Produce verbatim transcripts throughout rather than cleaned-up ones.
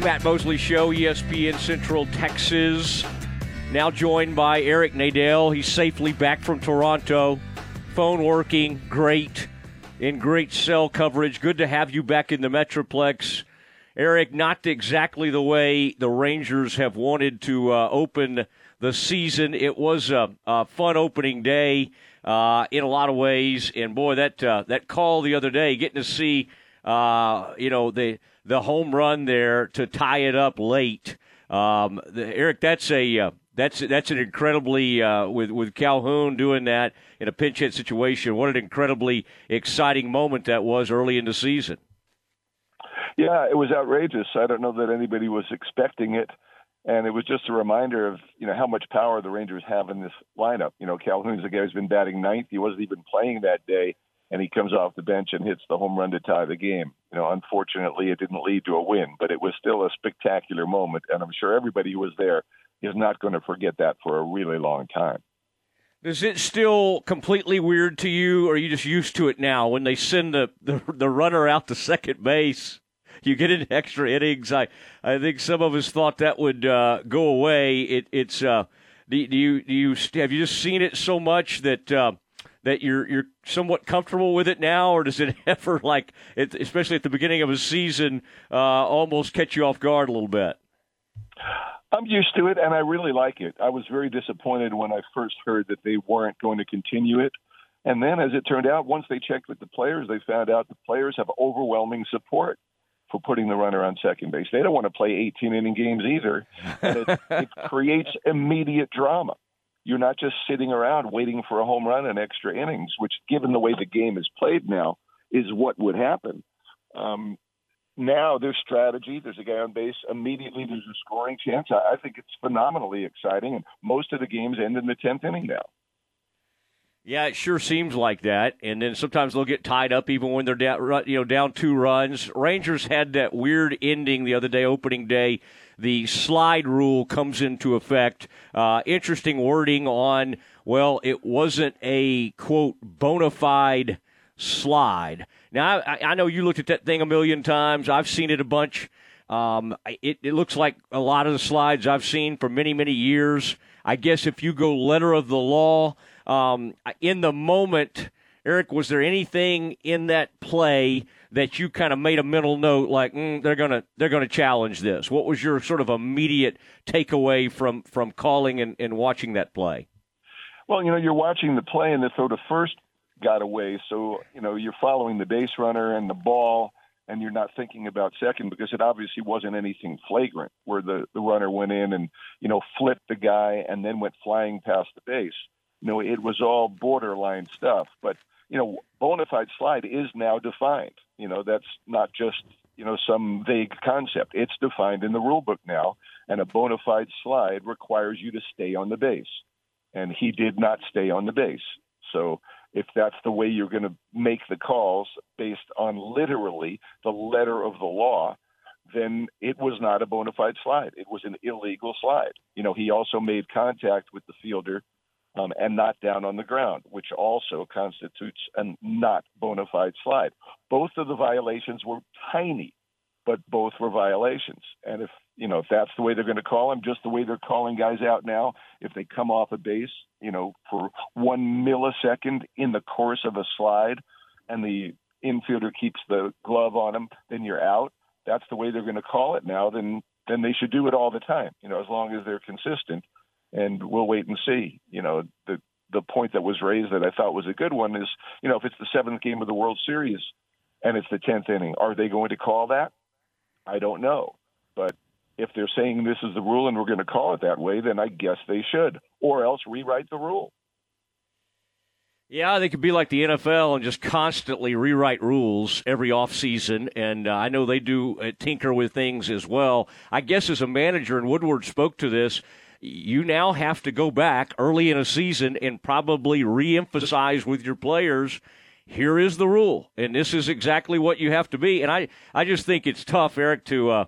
Matt Mosley Show, E S P N Central Texas. Now joined by Eric Nadel. He's safely back from Toronto. Phone working, great, in great cell coverage. Good to have you back in the Metroplex. Eric, not exactly the way the Rangers have wanted to uh, open the season. It was a, a fun opening day uh, in a lot of ways. And, boy, that uh, that call the other day, getting to see, uh, you know, the the home run there to tie it up late. Um, the, Eric, that's a uh, that's that's an incredibly uh, with with Calhoun doing that in a pinch hit situation. What an incredibly exciting moment that was early in the season. Yeah, it was outrageous. I don't know that anybody was expecting it, and it was just a reminder of, you know, how much power the Rangers have in this lineup. You know, Calhoun's the guy who's been batting ninth. He wasn't even playing that day, and he comes off the bench and hits the home run to tie the game. You know, unfortunately, it didn't lead to a win, but it was still a spectacular moment, and I'm sure everybody who was there is not going to forget that for a really long time. Is it still completely weird to you, or are you just used to it now when they send the, the, the runner out to second base? You get into extra innings. I, I think some of us thought that would uh, go away. It, it's uh, do, do you do you have you just seen it so much that uh, that you're you're somewhat comfortable with it now, or does it ever, like, it, especially at the beginning of a season, uh, almost catch you off guard a little bit? I'm used to it, and I really like it. I was very disappointed when I first heard that they weren't going to continue it. And then, as it turned out, once they checked with the players, they found out the players have overwhelming support for putting the runner on second base. They don't want to play eighteen-inning games either. And it, it creates immediate drama. You're not just sitting around waiting for a home run and extra innings, which, given the way the game is played now, is what would happen. Um, now there's strategy. There's a guy on base. Immediately there's a scoring chance. I, I think it's phenomenally exciting, and most of the games end in the tenth inning now. Yeah, it sure seems like that. And then sometimes they'll get tied up even when they're down, you know, down two runs. Rangers had that weird ending the other day, opening day. The slide rule comes into effect. Uh, interesting wording on, well, it wasn't a, quote, bona fide slide. Now, I, I know you looked at that thing a million times. I've seen it a bunch. Um, it, it looks like a lot of the slides I've seen for many, many years. I guess if you go letter of the law, Um, in the moment, Eric, was there anything in that play that you kind of made a mental note, like mm, they're gonna they're gonna challenge this? What was your sort of immediate takeaway from from calling and, and watching that play? Well, you know, you're watching the play, and the throw to first got away, so you know you're following the base runner and the ball, and you're not thinking about second because it obviously wasn't anything flagrant where the the runner went in and, you know, flipped the guy and then went flying past the base. You know, it was all borderline stuff. But, you know, bona fide slide is now defined. You know, that's not just, you know, some vague concept. It's defined in the rule book now. And a bona fide slide requires you to stay on the base. And he did not stay on the base. So if that's the way you're going to make the calls based on literally the letter of the law, then it was not a bona fide slide. It was an illegal slide. You know, he also made contact with the fielder. Um, and not down on the ground, which also constitutes a not bona fide slide. Both of the violations were tiny, but both were violations. And if, you know, if that's the way they're going to call them, just the way they're calling guys out now, if they come off a base, you know, for one millisecond in the course of a slide and the infielder keeps the glove on them, then you're out. That's the way they're going to call it now. Then, then they should do it all the time, you know, as long as they're consistent. And we'll wait and see. You know, the the point that was raised that I thought was a good one is, you know, if it's the seventh game of the World Series and it's the tenth inning, are they going to call that? I don't know. But if they're saying this is the rule and we're going to call it that way, then I guess they should, or else rewrite the rule. Yeah, they could be like the N F L and just constantly rewrite rules every offseason, and uh, I know they do uh, tinker with things as well. I guess as a manager, and Woodward spoke to this, you now have to go back early in a season and probably reemphasize with your players, here is the rule, and this is exactly what you have to be. And I, I just think it's tough, Eric, to uh,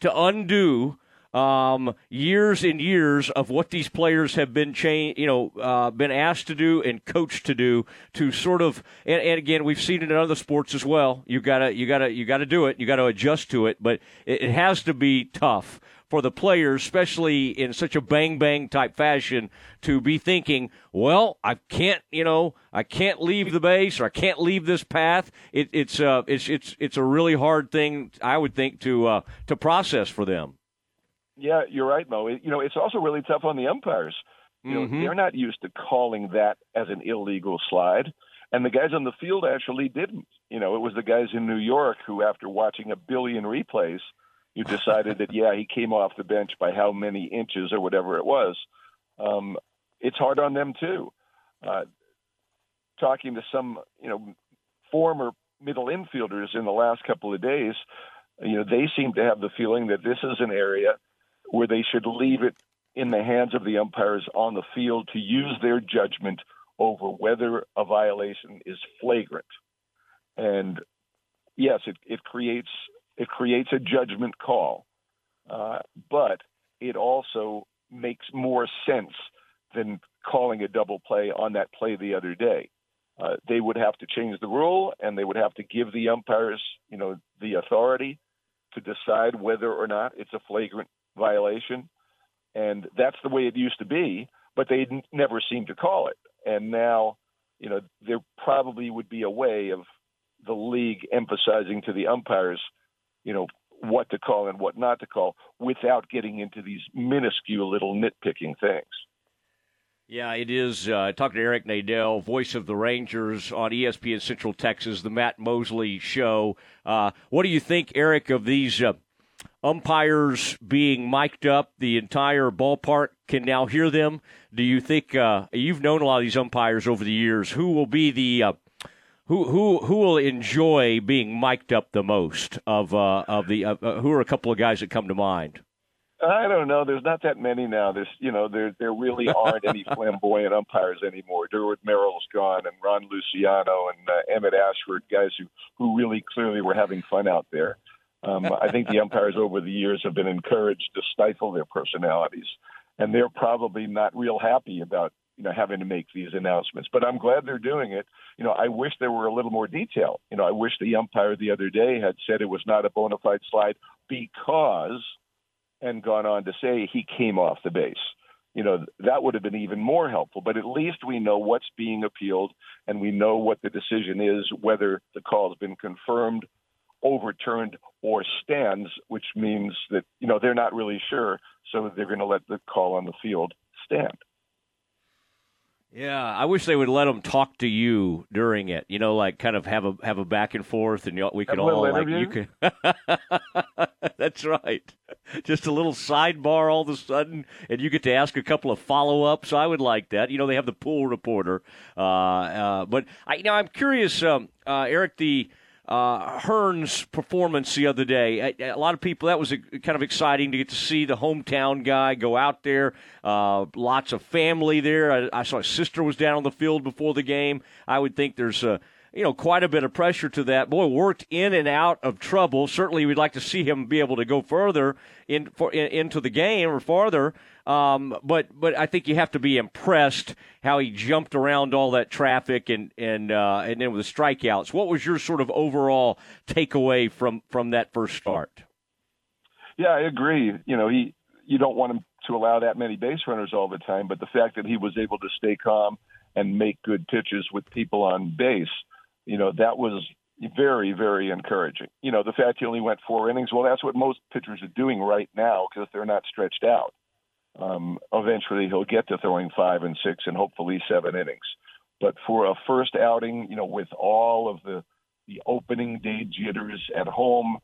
to undo um, years and years of what these players have been cha- you know, uh, been asked to do and coached to do to sort of, and, and again, we've seen it in other sports as well. You gotta, you gotta, you gotta do it. You gotta adjust to it, but it, it has to be tough for the players, especially in such a bang-bang type fashion, to be thinking, well, I can't, you know, I can't leave the base, or I can't leave this path. It, it's, uh, it's, it's, it's a really hard thing, I would think, to uh, to process for them. Yeah, you're right, Mo. You know, it's also really tough on the umpires. You know, mm-hmm. They're not used to calling that as an illegal slide, and the guys on the field actually didn't. You know, it was the guys in New York who, after watching a billion replays, you decided that, yeah, he came off the bench by how many inches or whatever it was. Um, it's hard on them, too. Uh, talking to some, you know, former middle infielders in the last couple of days, you know, they seem to have the feeling that this is an area where they should leave it in the hands of the umpires on the field to use their judgment over whether a violation is flagrant. And, yes, it, it creates... It creates a judgment call, uh, but it also makes more sense than calling a double play on that play the other day. Uh, they would have to change the rule, and they would have to give the umpires, you know, the authority to decide whether or not it's a flagrant violation. And that's the way it used to be, but they never seemed to call it. And now, you know, there probably would be a way of the league emphasizing to the umpires, you know, what to call and what not to call without getting into these minuscule little nitpicking things. Yeah, it is. Uh, talking to Eric Nadel, voice of the Rangers on E S P N Central Texas, the Matt Mosley Show. Uh, what do you think, Eric, of these uh, umpires being mic'd up? The entire ballpark can now hear them. Do you think uh, you've known a lot of these umpires over the years? Who will be the uh, Who who who will enjoy being mic'd up the most of uh, of the uh, who are a couple of guys that come to mind? I don't know. There's not that many now. There's you know there there really aren't any flamboyant umpires anymore. Durwood Merrill's gone, and Ron Luciano and uh, Emmett Ashford, guys who who really clearly were having fun out there. Um, I think the umpires over the years have been encouraged to stifle their personalities, and they're probably not real happy about, you know, having to make these announcements. But I'm glad they're doing it. You know, I wish there were a little more detail. You know, I wish the umpire the other day had said it was not a bona fide slide because, and gone on to say he came off the base. You know, that would have been even more helpful. But at least we know what's being appealed, and we know what the decision is, whether the call has been confirmed, overturned, or stands, which means that, you know, they're not really sure, so they're going to let the call on the field stand. Yeah, I wish they would let them talk to you during it. You know, like kind of have a have a back and forth, and we could all like you can. That's right. Just a little sidebar all of a sudden, and you get to ask a couple of follow ups. I would like that. You know, they have the pool reporter, uh, uh, but I, you know, I'm curious, um, uh, Eric, the uh, Hearn's performance the other day. A, a lot of people, that was a, kind of exciting to get to see the hometown guy go out there. Uh, lots of family there. I, I saw his sister was down on the field before the game. I would think there's a, you know, quite a bit of pressure to that. Boy, worked in and out of trouble. Certainly we'd like to see him be able to go further in, for, in into the game or farther. Um, but but I think you have to be impressed how he jumped around all that traffic and and uh, and then with the strikeouts. What was your sort of overall takeaway from, from that first start? Yeah, I agree. You know, he you don't want him to allow that many base runners all the time, but the fact that he was able to stay calm and make good pitches with people on base, you know, that was very, very encouraging. You know, the fact he only went four innings, well, that's what most pitchers are doing right now because they're not stretched out. Um, eventually he'll get to throwing five and six and hopefully seven innings. But for a first outing, you know, with all of the, the opening day jitters at home,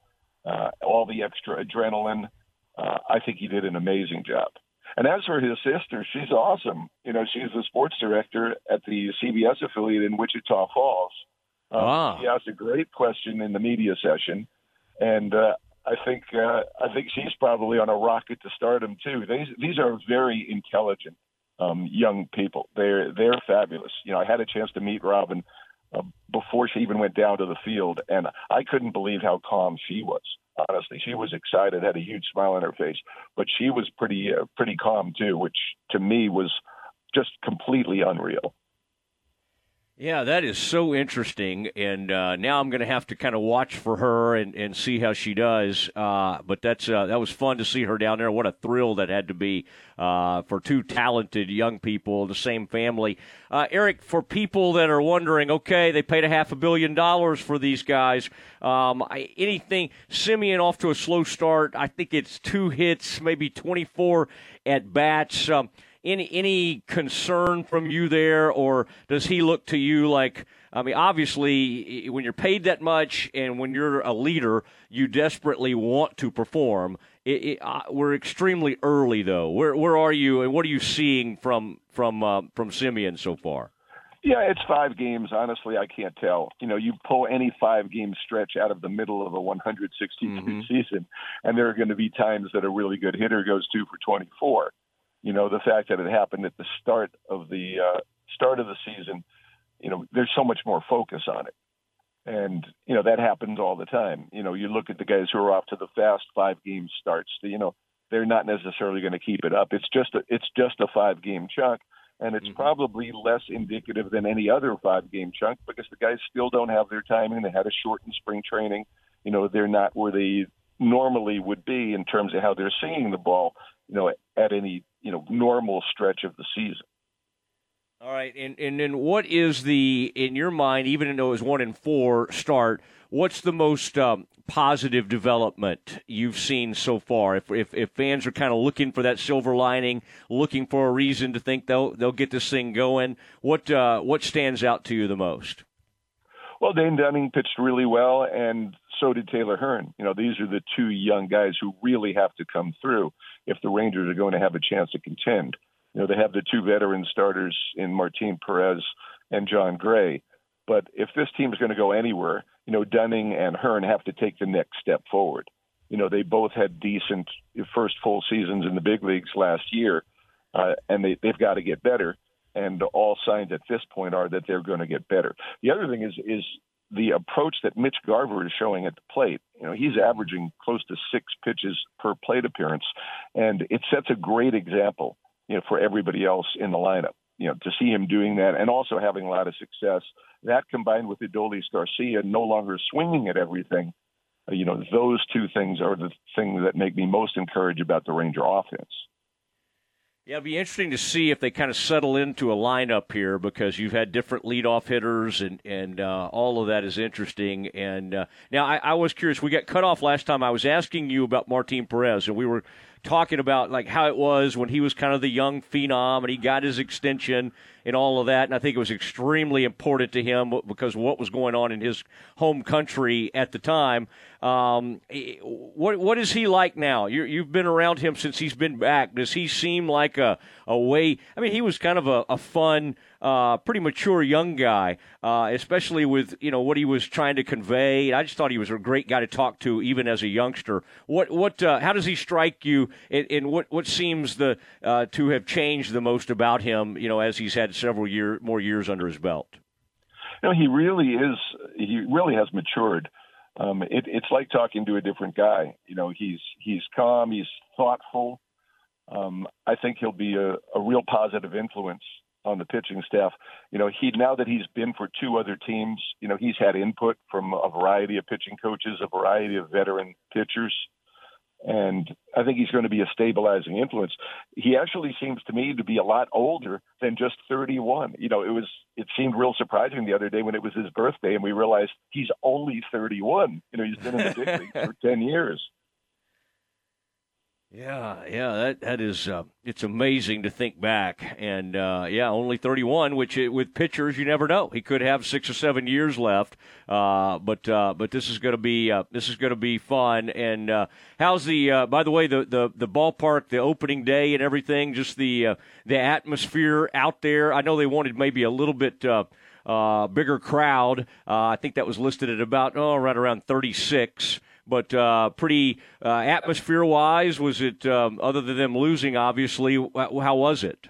uh, all the extra adrenaline, uh, I think he did an amazing job. And as for his sister, she's awesome. You know, she's the sports director at the C B S affiliate in Wichita Falls. Um, ah. She asked a great question in the media session, and uh, I think uh, I think she's probably on a rocket to stardom too. These these are very intelligent um, young people. They're they're fabulous. You know, I had a chance to meet Robin uh, before she even went down to the field. And I couldn't believe how calm she was. Honestly, she was excited, had a huge smile on her face, but she was pretty, uh, pretty calm too, which to me was just completely unreal. Yeah, that is so interesting, and uh, now I'm going to have to kind of watch for her and, and see how she does. Uh, but that's uh, that was fun to see her down there. What a thrill that had to be uh, for two talented young people, the same family. Uh, Eric, for people that are wondering, okay, they paid a half a billion dollars for these guys. Um, I, anything, Semien off to a slow start. I think it's two hits, maybe twenty-four at-bats. Um Any any concern from you there, or does he look to you like, I mean, obviously when you're paid that much and when you're a leader, you desperately want to perform. It, it, uh, we're extremely early, though. Where where are you, and what are you seeing from from uh, from Semien so far? Yeah, it's five games. Honestly, I can't tell. You know, you pull any five-game stretch out of the middle of a one hundred sixty-two mm-hmm. season, and there are going to be times that a really good hitter goes two for twenty-four. You know, the fact that it happened at the start of the uh, start of the season, you know, there's so much more focus on it. And, you know, that happens all the time. You know, you look at the guys who are off to the fast five-game starts, you know, they're not necessarily going to keep it up. It's just a, it's just a five-game chunk, and it's mm-hmm. probably less indicative than any other five-game chunk because the guys still don't have their timing. They had a shortened spring training. You know, they're not where they normally would be in terms of how they're seeing the ball, you know, at any you know, normal stretch of the season. All right. And, and then what is the, in your mind, even though it was one and four start, what's the most um, positive development you've seen so far? If, if if fans are kind of looking for that silver lining, looking for a reason to think they'll, they'll get this thing going, what, uh, what stands out to you the most? Well, Dane Dunning pitched really well, and so did Taylor Hearn. You know, these are the two young guys who really have to come through if the Rangers are going to have a chance to contend. You know, they have the two veteran starters in Martin Perez and John Gray. But if this team is going to go anywhere, you know, Dunning and Hearn have to take the next step forward. You know, they both had decent first full seasons in the big leagues last year, uh, and they, they've got to get better. And all signs at this point are that they're going to get better. The other thing is is the approach that Mitch Garver is showing at the plate. You know, he's averaging close to six pitches per plate appearance, and it sets a great example, you know, for everybody else in the lineup, you know, to see him doing that and also having a lot of success. That combined with Adolis Garcia no longer swinging at everything, you know, those two things are the things that make me most encouraged about the Ranger offense. Yeah, it'll be interesting to see if they kind of settle into a lineup here because you've had different leadoff hitters and and uh, all of that is interesting. And uh, now I, I was curious. We got cut off last time. I was asking you about Martin Perez, and we were talking about like how it was when he was kind of the young phenom and he got his extension and all of that. And I think it was extremely important to him because of what was going on in his home country at the time. Um, what what is he like now? You're, you've been around him since he's been back. Does he seem like a, a way? I mean, he was kind of a, a fun, uh, pretty mature young guy, uh, especially with you know what he was trying to convey. I just thought he was a great guy to talk to, even as a youngster. What what? Uh, how does he strike you? And, and what what seems the uh, to have changed the most about him? You know, as he's had several year more years under his belt. You know, he really is. He really has matured. Um, it, it's like talking to a different guy. You know, he's he's calm, he's thoughtful. Um, I think he'll be a, a real positive influence on the pitching staff. You know, he now that he's been for two other teams, you know, he's had input from a variety of pitching coaches, a variety of veteran pitchers, and I think he's going to be a stabilizing influence. He actually seems to me to be a lot older than just thirty-one. You know, it was it seemed real surprising the other day when it was his birthday and we realized he's only thirty-one. You know, he's been in the big league for ten years. Yeah, yeah, that that is uh, it's amazing to think back, and uh, yeah, only thirty-one. Which it, with pitchers, you never know. He could have six or seven years left, uh, but uh, but this is going to be uh, this is going to be fun. And uh, how's the? Uh, by the way, the, the the ballpark, the opening day, and everything. Just the uh, the atmosphere out there. I know they wanted maybe a little bit. Uh, Uh, bigger crowd. Uh, I think that was listed at about, oh, right around thirty-six. But uh, pretty uh, atmosphere-wise, was it, um, other than them losing, obviously, how was it?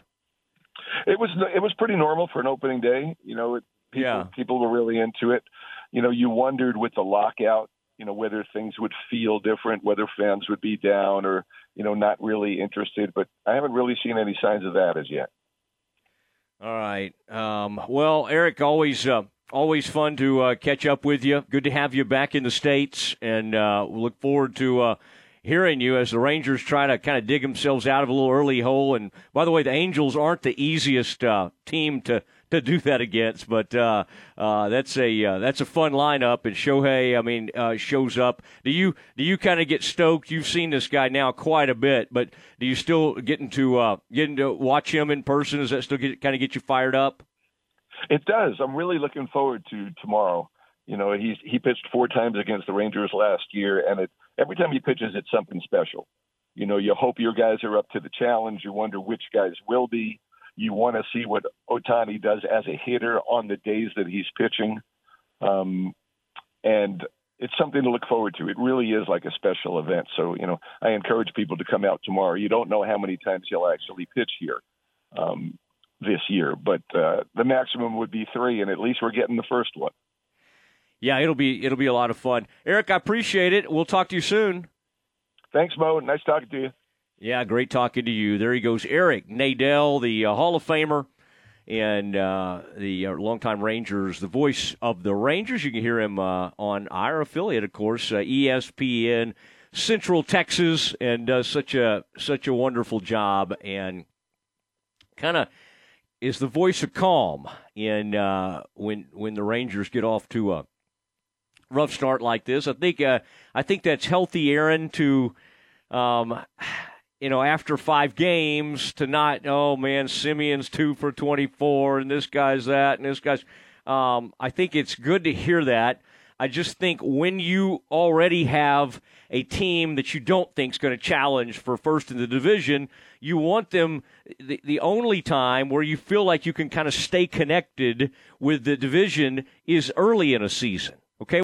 It was it was pretty normal for an opening day. You know, it, People, yeah. people were really into it. You know, you wondered with the lockout, you know, whether things would feel different, whether fans would be down or, you know, not really interested. But I haven't really seen any signs of that as yet. All right. Um, well, Eric, always uh, always fun to uh, catch up with you. Good to have you back in the States. And uh, we look forward to uh, hearing you as the Rangers try to kind of dig themselves out of a little early hole. And, by the way, the Angels aren't the easiest uh, team to to do that against, but uh, uh, that's a uh, that's a fun lineup. And Shohei, I mean, uh, shows up. Do you do you kind of get stoked? You've seen this guy now quite a bit, but do you still getting to uh, getting to watch him in person? Does that still get, kind of get you fired up? It does. I'm really looking forward to tomorrow. You know, he's he pitched four times against the Rangers last year, and it, every time he pitches, it's something special. You know, you hope your guys are up to the challenge. You wonder which guys will be. You want to see what Ohtani does as a hitter on the days that he's pitching. Um, and it's something to look forward to. It really is like a special event. So, you know, I encourage people to come out tomorrow. You don't know how many times he'll actually pitch here um, this year, but uh, the maximum would be three, and at least we're getting the first one. Yeah, it'll be it'll be a lot of fun. Eric, I appreciate it. We'll talk to you soon. Thanks, Mo. Nice talking to you. Yeah, great talking to you. There he goes, Eric Nadel, the uh, Hall of Famer, and uh, the uh, longtime Rangers, the voice of the Rangers. You can hear him uh, on our affiliate, of course, uh, E S P N Central Texas, and does such a such a wonderful job, and kind of is the voice of calm in uh, when when the Rangers get off to a rough start like this. I think uh, I think that's healthy, Aaron, to. Um, You know, after five games, to not, oh, man, Simeon's two for twenty-four, and this guy's that, and this guy's. Um, I think it's good to hear that. I just think when you already have a team that you don't think is going to challenge for first in the division, you want them the, the only time where you feel like you can kind of stay connected with the division is early in a season.